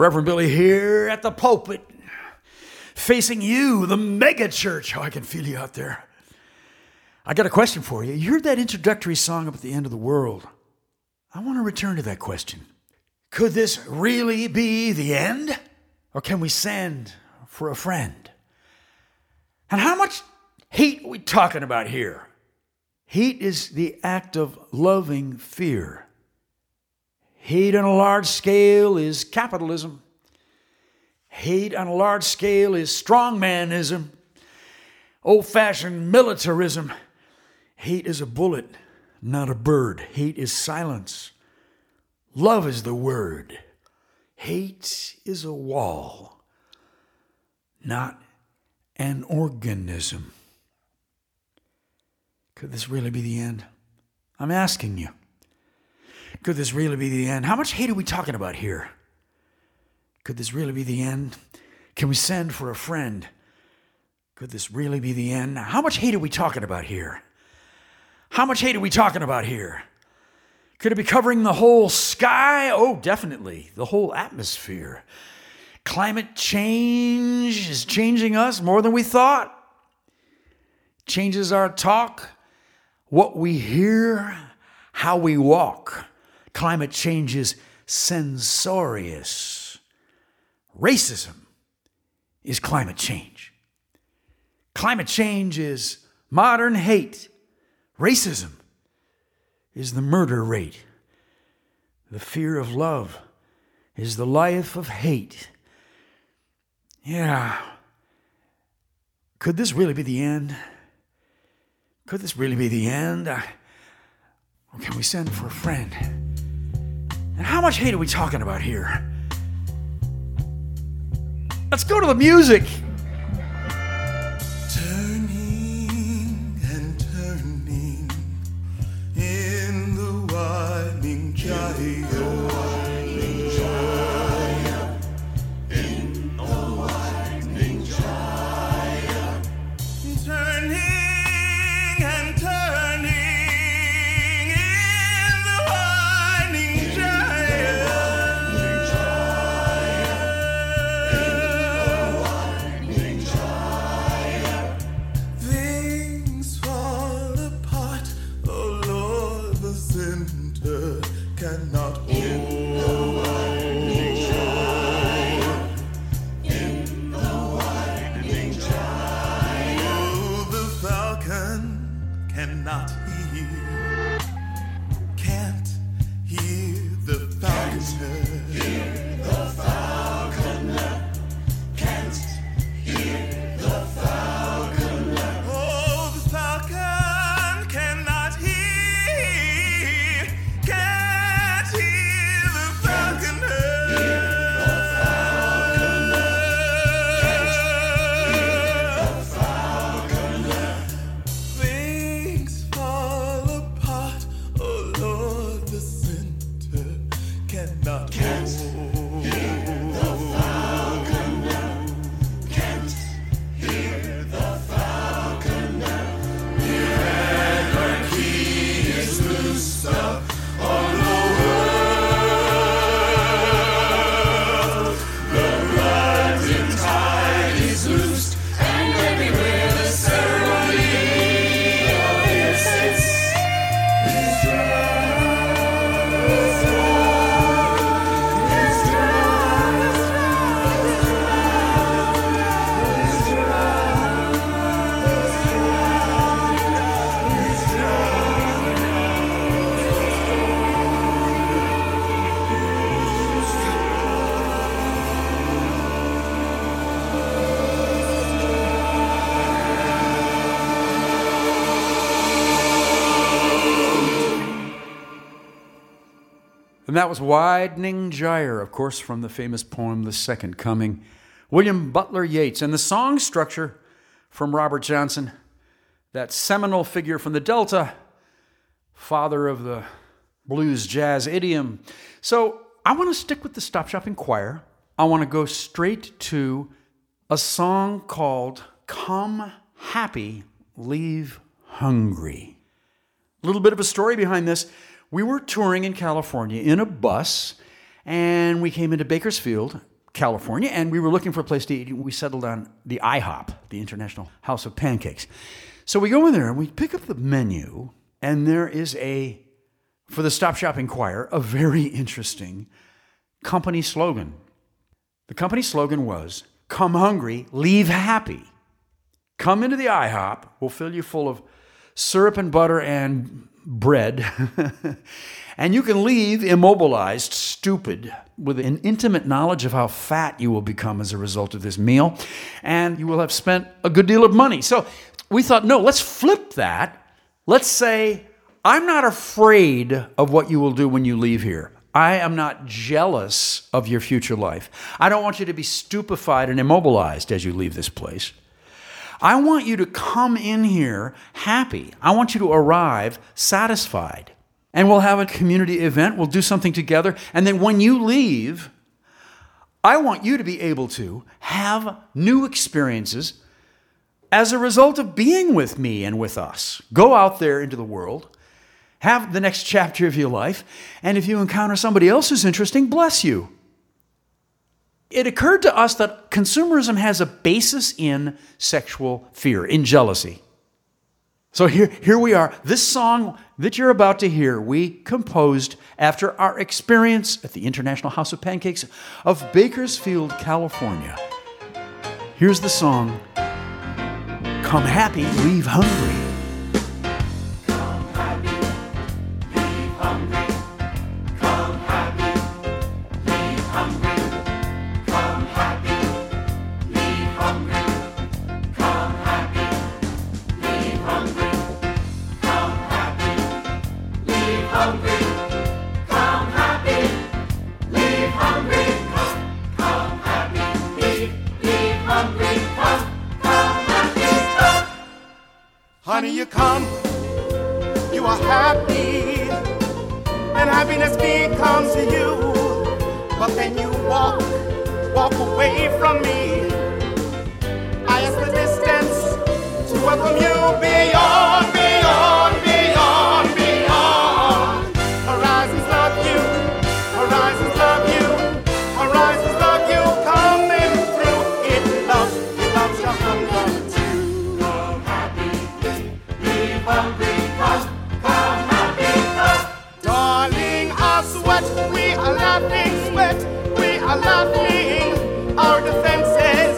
Reverend Billy here at the pulpit, facing you, the mega church. Oh, I can feel you out there. I got a question for you. You heard that introductory song about the end of the world. I want to return to that question. Could this really be the end? Or can we send for a friend? And how much hate are we talking about here? Hate is the act of loving fear. Hate on a large scale is capitalism. Hate on a large scale is strongmanism, old-fashioned militarism. Hate is a bullet, not a bird. Hate is silence. Love is the word. Hate is a wall, not an organism. Could this really be the end? I'm asking you. Could this really be the end? How much hate are we talking about here? Could this really be the end? Can we send for a friend? Could this really be the end? How much hate are we talking about here? How much hate are we talking about here? Could it be covering the whole sky? Oh, definitely. The whole atmosphere. Climate change is changing us more than we thought. Changes our talk, what we hear, how we walk. Climate change is censorious. Racism is climate change. Climate change is modern hate. Racism is the murder rate. The fear of love is the life of hate. Yeah. Could this really be the end? Could this really be the end? Or can we send for a friend? And how much hate are we talking about here? Let's go to the music. Turning and turning in the widening gyre. In the widening gyre. Turning and turning in the widening gyre. Things fall apart, oh Lord, the center cannot hold. Oh, the falcon cannot hear, can't hear the falconer. Oh, the falcon cannot hear, can't hear the falconer. Things fall apart, oh Lord, the center cannot hold. And that was Widening Gyre, of course, from the famous poem, The Second Coming, William Butler Yeats. And the song structure from Robert Johnson, that seminal figure from the Delta, father of the blues jazz idiom. So I want to stick with the Stop Shopping Choir. I want to go straight to a song called Come Happy, Leave Hungry. A little bit of a story behind this. We were touring in California in a bus, and we came into Bakersfield, California, and we were looking for a place to eat. We settled on the IHOP, the International House of Pancakes. So we go in there and we pick up the menu, and there is a, for the Stop Shopping Choir, a very interesting company slogan. The company slogan was, "Come hungry, leave happy. Come into the IHOP, we'll fill you full of syrup and butter and bread, and you can leave immobilized, stupid, with an intimate knowledge of how fat you will become as a result of this meal, and you will have spent a good deal of money." So we thought, no, let's flip that. Let's say, I'm not afraid of what you will do when you leave here. I am not jealous of your future life. I don't want you to be stupefied and immobilized as you leave this place. I want you to come in here happy. I want you to arrive satisfied. And we'll have a community event. We'll do something together. And then when you leave, I want you to be able to have new experiences as a result of being with me and with us. Go out there into the world. Have the next chapter of your life. And if you encounter somebody else who's interesting, bless you. It occurred to us that consumerism has a basis in sexual fear, in jealousy. So here we are. This song that you're about to hear, we composed after our experience at the International House of Pancakes of Bakersfield, California. Here's the song, "Come Happy, Leave Hungry." Honey, you come, you are happy, and happiness becomes you. But then you walk away from me. I ask the distance to welcome you beyond, beyond, beyond, beyond. Horizons love you, horizons love you, horizons love you. Coming through, it loves your hunger. We are laughing, our defenses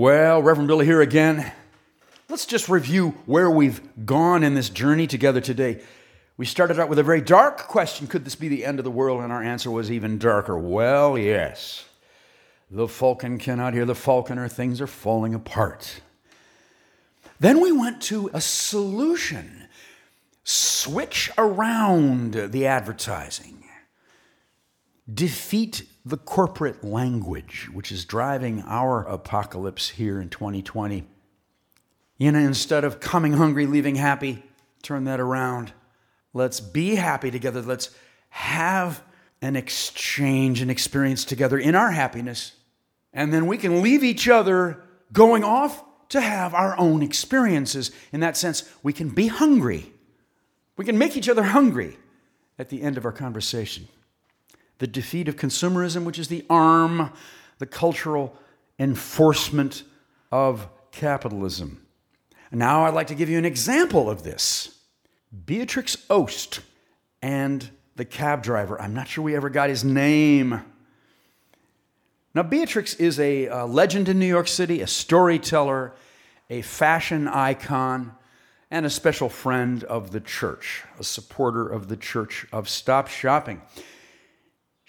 Well, Reverend Billy here again. Let's just review where we've gone in this journey together today. We started out with a very dark question. Could this be the end of the world? And our answer was even darker. Well, yes. The falcon cannot hear the falconer. Things are falling apart. Then we went to a solution. Switch around the advertising. Defeat the corporate language, which is driving our apocalypse here in 2020. You know, instead of coming hungry, leaving happy, turn that around. Let's be happy together. Let's have an exchange and experience together in our happiness. And then we can leave each other going off to have our own experiences. In that sense, we can be hungry. We can make each other hungry at the end of our conversation. The defeat of consumerism, which is the arm, the cultural enforcement of capitalism. Now I'd like to give you an example of this. Beatrix Ost and the cab driver. I'm not sure we ever got his name. Now, Beatrix is a legend in New York City, a storyteller, a fashion icon, and a special friend of the church, a supporter of the Church of Stop Shopping.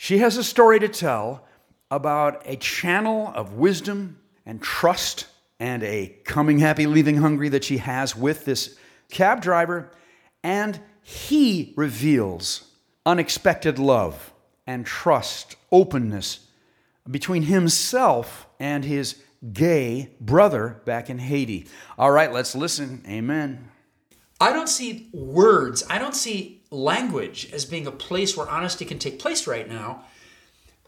She has a story to tell about a channel of wisdom and trust and a coming happy, leaving hungry that she has with this cab driver, and he reveals unexpected love and trust, openness between himself and his gay brother back in Haiti. All right, let's listen. Amen. I don't see words, I don't see language as being a place where honesty can take place right now.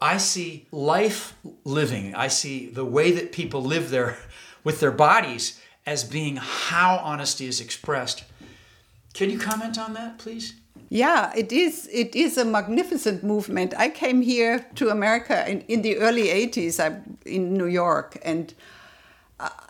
I see life living. I see the way that people live there with their bodies as being how honesty is expressed. Can you comment on that, please? Yeah, it is a magnificent movement. I came here to America in the early 80s in New York, and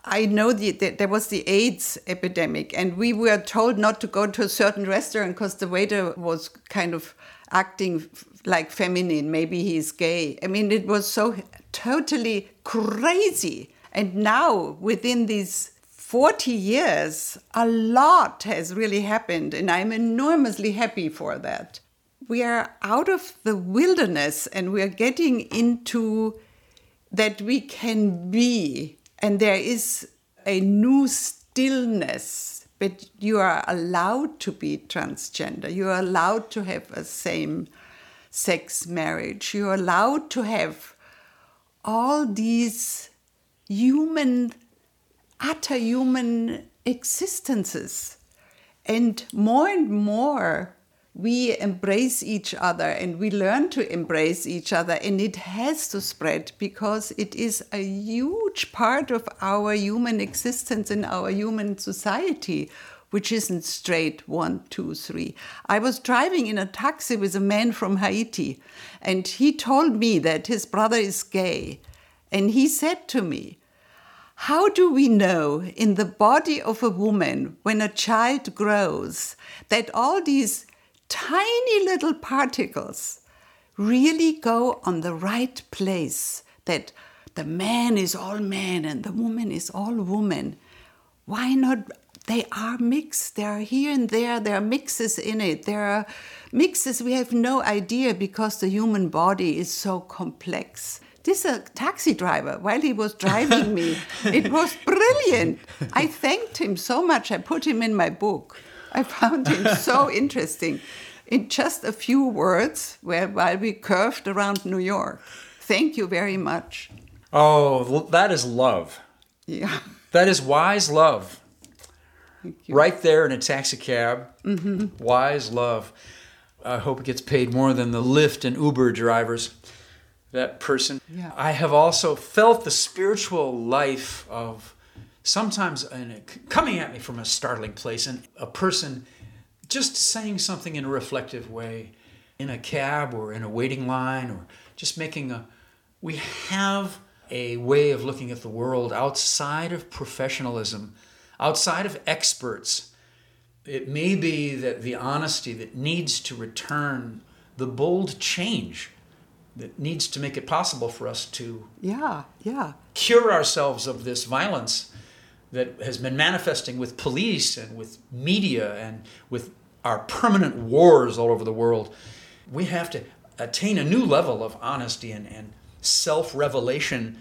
I know that there was the AIDS epidemic, and we were told not to go to a certain restaurant because the waiter was kind of acting like feminine, maybe he's gay. I mean, it was so totally crazy. And now, within these 40 years, a lot has really happened, and I'm enormously happy for that. We are out of the wilderness, and we are getting into that we can be, and there is a new stillness, but you are allowed to be transgender. You are allowed to have a same-sex marriage. You are allowed to have all these utter human existences. And more, we embrace each other and we learn to embrace each other, and it has to spread because it is a huge part of our human existence and our human society, which isn't straight 1, 2, 3. I was driving in a taxi with a man from Haiti, and he told me that his brother is gay. And he said to me, how do we know in the body of a woman when a child grows that all these tiny little particles really go on the right place, that the man is all man and the woman is all woman? Why not? They are mixed. They are here and there. There are mixes in it. There are mixes we have no idea because the human body is so complex. This taxi driver, while he was driving me, it was brilliant. I thanked him so much. I put him in my book. I found him so interesting. In just a few words, while we curved around New York. Thank you very much. Oh, that is love. Yeah. That is wise love. Right there in a taxi cab. Mm-hmm. Wise love. I hope it gets paid more than the Lyft and Uber drivers. That person. Yeah. I have also felt the spiritual life of sometimes coming at me from a startling place, and a person just saying something in a reflective way in a cab or in a waiting line, or just making we have a way of looking at the world outside of professionalism, outside of experts. It may be that the honesty that needs to return, the bold change that needs to make it possible for us to cure ourselves of this violence that has been manifesting with police and with media and with our permanent wars all over the world. We have to attain a new level of honesty and self-revelation.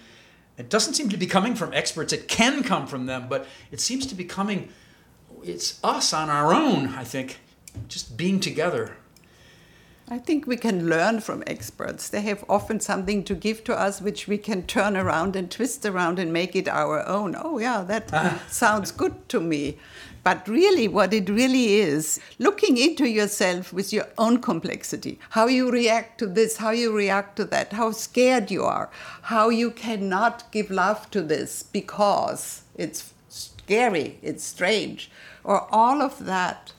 It doesn't seem to be coming from experts. It can come from them, but it seems to be coming, it's us on our own, I think, just being together. I think we can learn from experts. They have often something to give to us which we can turn around and twist around and make it our own. Oh, yeah, that sounds good to me. But really, what it really is, looking into yourself with your own complexity, how you react to this, how you react to that, how scared you are, how you cannot give love to this because it's scary, it's strange, or all of that.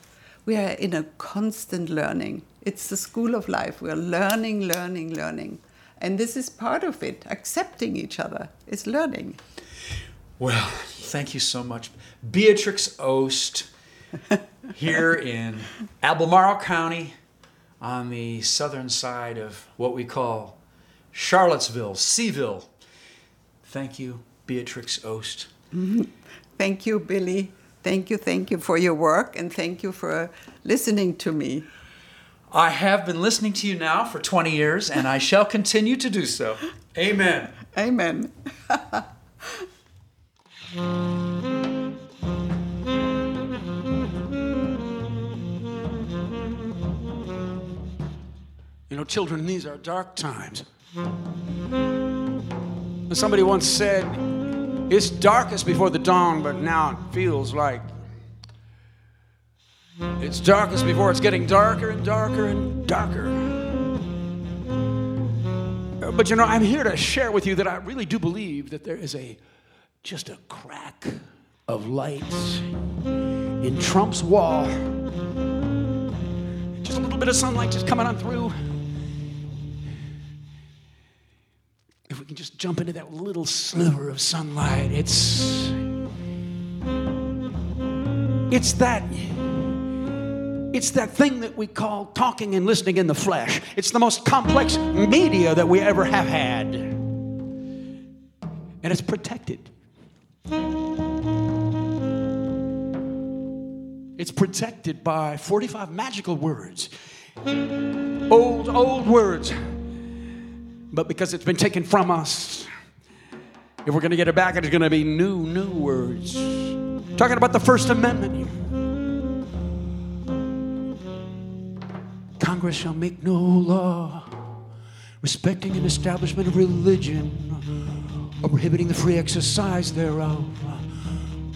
We are in a constant learning. It's the school of life. We're learning, learning, learning. And this is part of it. Accepting each other is learning. Well, thank you so much. Beatrix Ost, here in Albemarle County, on the southern side of what we call Charlottesville, Seaville. Thank you, Beatrix Ost. Thank you, Billy. Thank you for your work, and thank you for listening to me. I have been listening to you now for 20 years, and I shall continue to do so. Amen. Amen. You know, children, these are dark times. Somebody once said, it's darkest before the dawn, but now it feels like it's darkest before it's getting darker and darker and darker. But you know, I'm here to share with you that I really do believe that there is just a crack of lights in Trump's wall. Just a little bit of sunlight just coming on through. If we can just jump into that little sliver of sunlight, it's that thing that we call talking and listening in the flesh. It's the most complex media that we ever have had. And it's protected. It's protected by 45 magical words. Old words. But because it's been taken from us, if we're going to get it back, it's going to be new words. Talking about the First Amendment. Congress shall make no law respecting an establishment of religion or prohibiting the free exercise thereof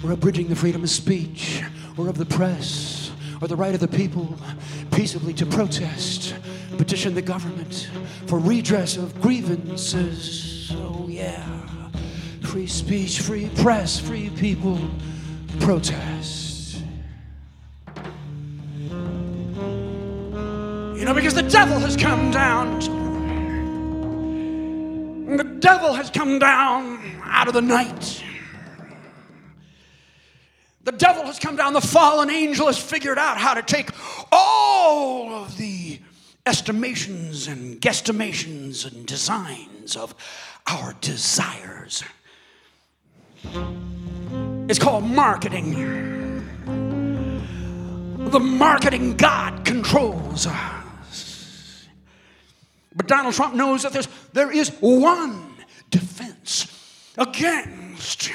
or abridging the freedom of speech or of the press or the right of the people peaceably to protest, petition the government for redress of grievances. Oh yeah, free speech, free press, free people, protest. You know, because the devil has come down. The devil has come down out of the night. The devil has come down. The fallen angel has figured out how to take all of the estimations and guesstimations and designs of our desires. It's called marketing. The marketing god controls us. But Donald Trump knows that there is one defense against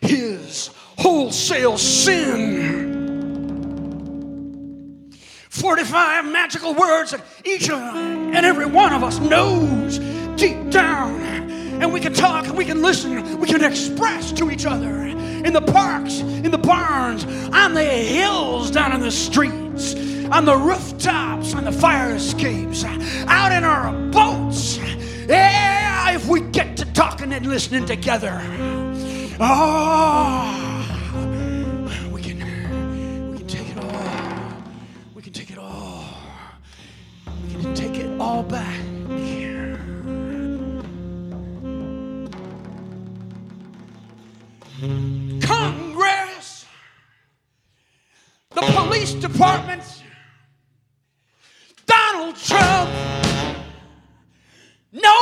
his wholesale sin. 45 magical words that each and every one of us knows deep down. And we can talk, we can listen, we can express to each other in the parks, in the barns, on the hills, down in the streets, on the rooftops, on the fire escapes, out in our boats. Yeah, if we get to talking and listening together, all back. Congress, the police department, Donald Trump, no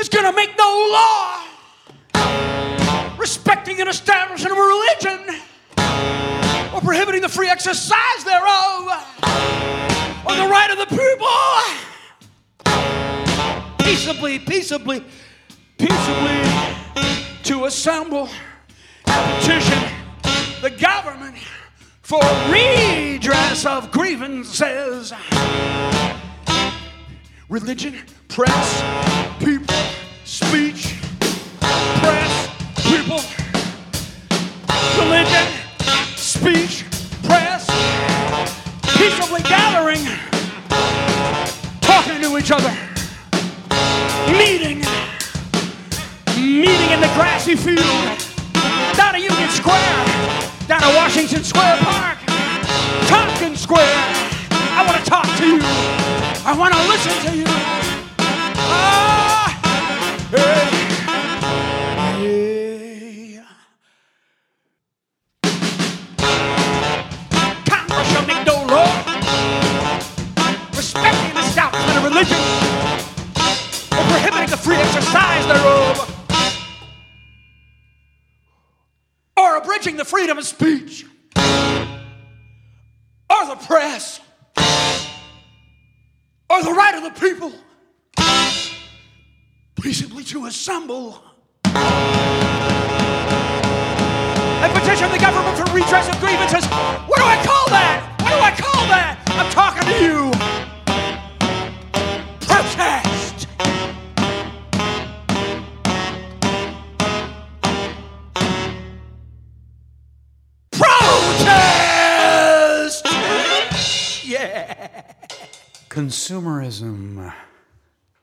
is going to make no law respecting and establishing a religion or prohibiting the free exercise thereof or the right of the people peaceably to assemble and petition the government for redress of grievances. Religion, press, people, speech, press, people. Religion, speech, press, peaceably gathering, talking to each other, meeting in the grassy field, down at Union Square, down at Washington Square Park, Tompkins Square. I want to talk to you. I want to listen to you. Congress shall make no law respecting the establishment of religion or prohibiting the free exercise thereof, or abridging the freedom of speech, or the press, or the right of the people, peaceably to assemble, and petition the government for redress of grievances. What do I call that? What do I call that? I'm talking to you. Protest. Consumerism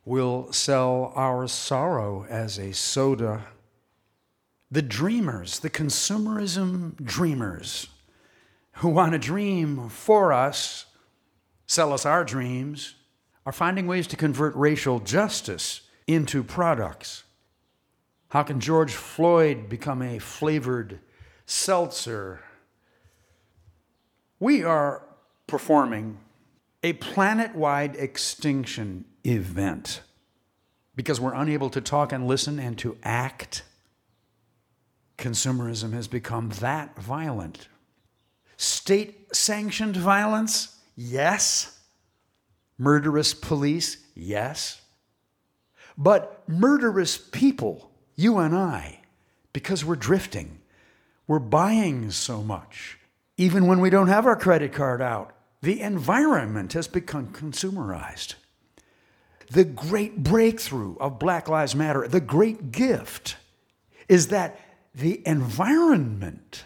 will sell our sorrow as a soda. The dreamers, the consumerism dreamers, who want to dream for us, sell us our dreams, are finding ways to convert racial justice into products. How can George Floyd become a flavored seltzer? We are performing a planet-wide extinction event because we're unable to talk and listen and to act. Consumerism has become that violent. State-sanctioned violence? Yes. Murderous police? Yes. But murderous people, you and I, because we're drifting, we're buying so much, even when we don't have our credit card out. The environment has become consumerized. The great breakthrough of Black Lives Matter, the great gift, is that the environment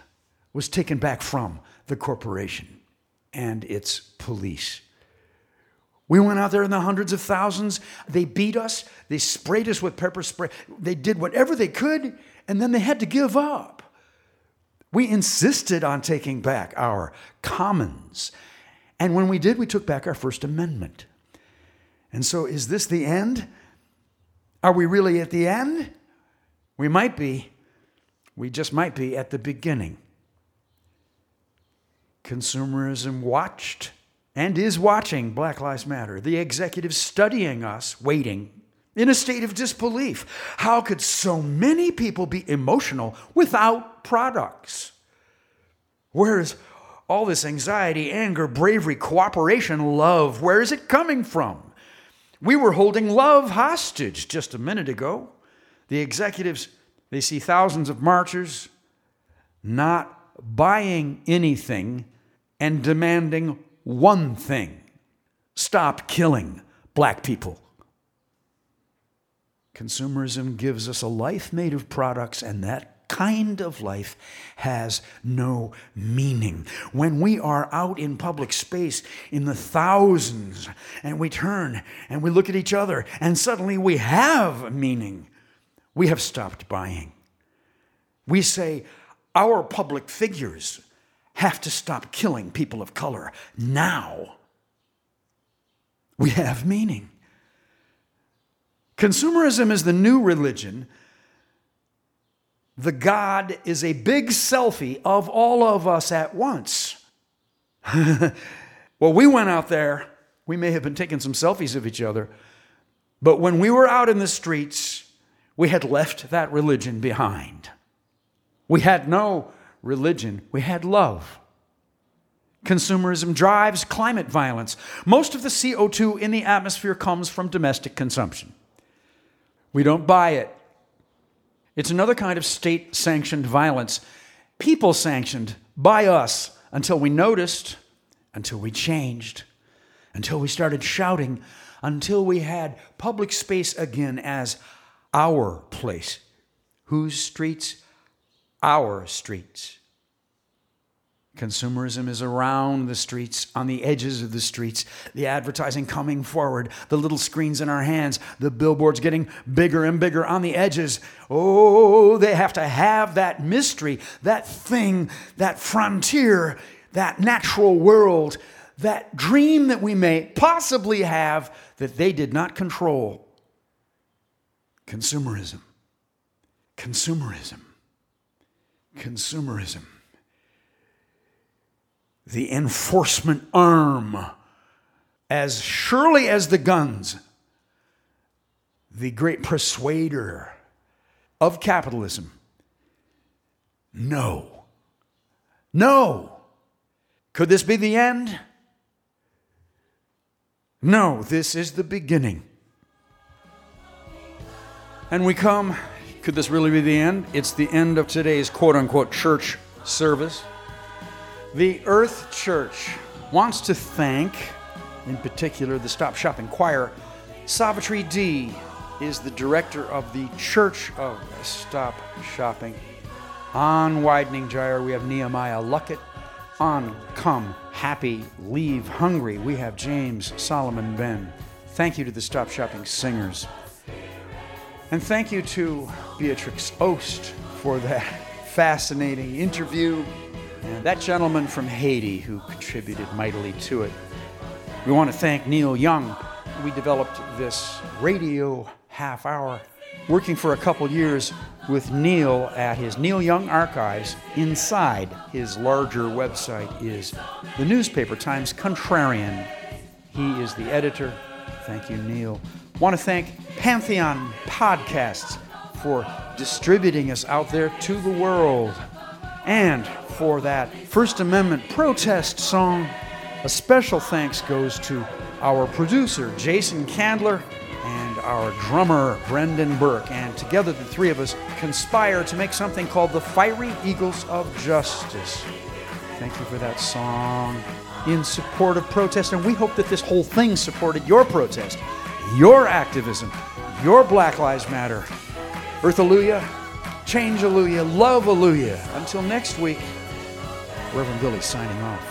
was taken back from the corporation and its police. We went out there in the hundreds of thousands. They beat us. They sprayed us with pepper spray. They did whatever they could, and then they had to give up. We insisted on taking back our commons. And when we did, we took back our First Amendment. And so is this the end? Are we really at the end? We might be. We just might be at the beginning. Consumerism watched and is watching Black Lives Matter, the executives studying us, waiting in a state of disbelief. How could so many people be emotional without products? Where is all this anxiety, anger, bravery, cooperation, love? Where is it coming from? We were holding love hostage just a minute ago. The executives, they see thousands of marchers not buying anything and demanding one thing: stop killing black people. Consumerism gives us a life made of products, and that kind of life has no meaning. When we are out in public space in the thousands and we turn and we look at each other and suddenly we have meaning, we have stopped buying. We say our public figures have to stop killing people of color now. We have meaning. Consumerism is the new religion. The God is a big selfie of all of us at once. Well, we went out there. We may have been taking some selfies of each other, But when we were out in the streets, we had left that religion behind. We had no religion. We had love. Consumerism drives climate violence. Most of the CO2 in the atmosphere comes from domestic consumption. We don't buy it. It's another kind of state-sanctioned violence, people sanctioned by us until we noticed, until we changed, until we started shouting, until we had public space again as our place. Whose streets? Our streets. Consumerism is around the streets, on the edges of the streets, the advertising coming forward, the little screens in our hands, the billboards getting bigger and bigger on the edges. Oh, they have to have that mystery, that thing, that frontier, that natural world, that dream that we may possibly have that they did not control. Consumerism. Consumerism. Consumerism. The enforcement arm, as surely as the guns, the great persuader of capitalism. No. No. Could this be the end? No, this is the beginning. And we come, could this really be the end? It's the end of today's quote-unquote church service. The Earth Church wants to thank, in particular, the Stop Shopping Choir. Savitri D is the director of the Church of Stop Shopping. On Widening Gyre, we have Nehemiah Luckett. On Come Happy, Leave Hungry, we have James Solomon Ben. Thank you to the Stop Shopping Singers. And thank you to Beatrix Ost for that fascinating interview. And that gentleman from Haiti who contributed mightily to it. We want to thank Neil Young. We developed this radio half hour working for a couple years with Neil at his Neil Young archives. Inside his larger website is the Newspaper Times Contrarian. He is the editor. Thank you, Neil. Want to thank Pantheon Podcasts for distributing us out there to the world. And for that First Amendment protest song, a special thanks goes to our producer, Jason Candler, and our drummer, Brendan Burke. And together, the three of us conspire to make something called the Fiery Eagles of Justice. Thank you for that song in support of protest. And we hope that this whole thing supported your protest, your activism, your Black Lives Matter. Earth Hallelujah. Change Hallelujah, love Hallelujah. Until next week, Reverend Billy signing off.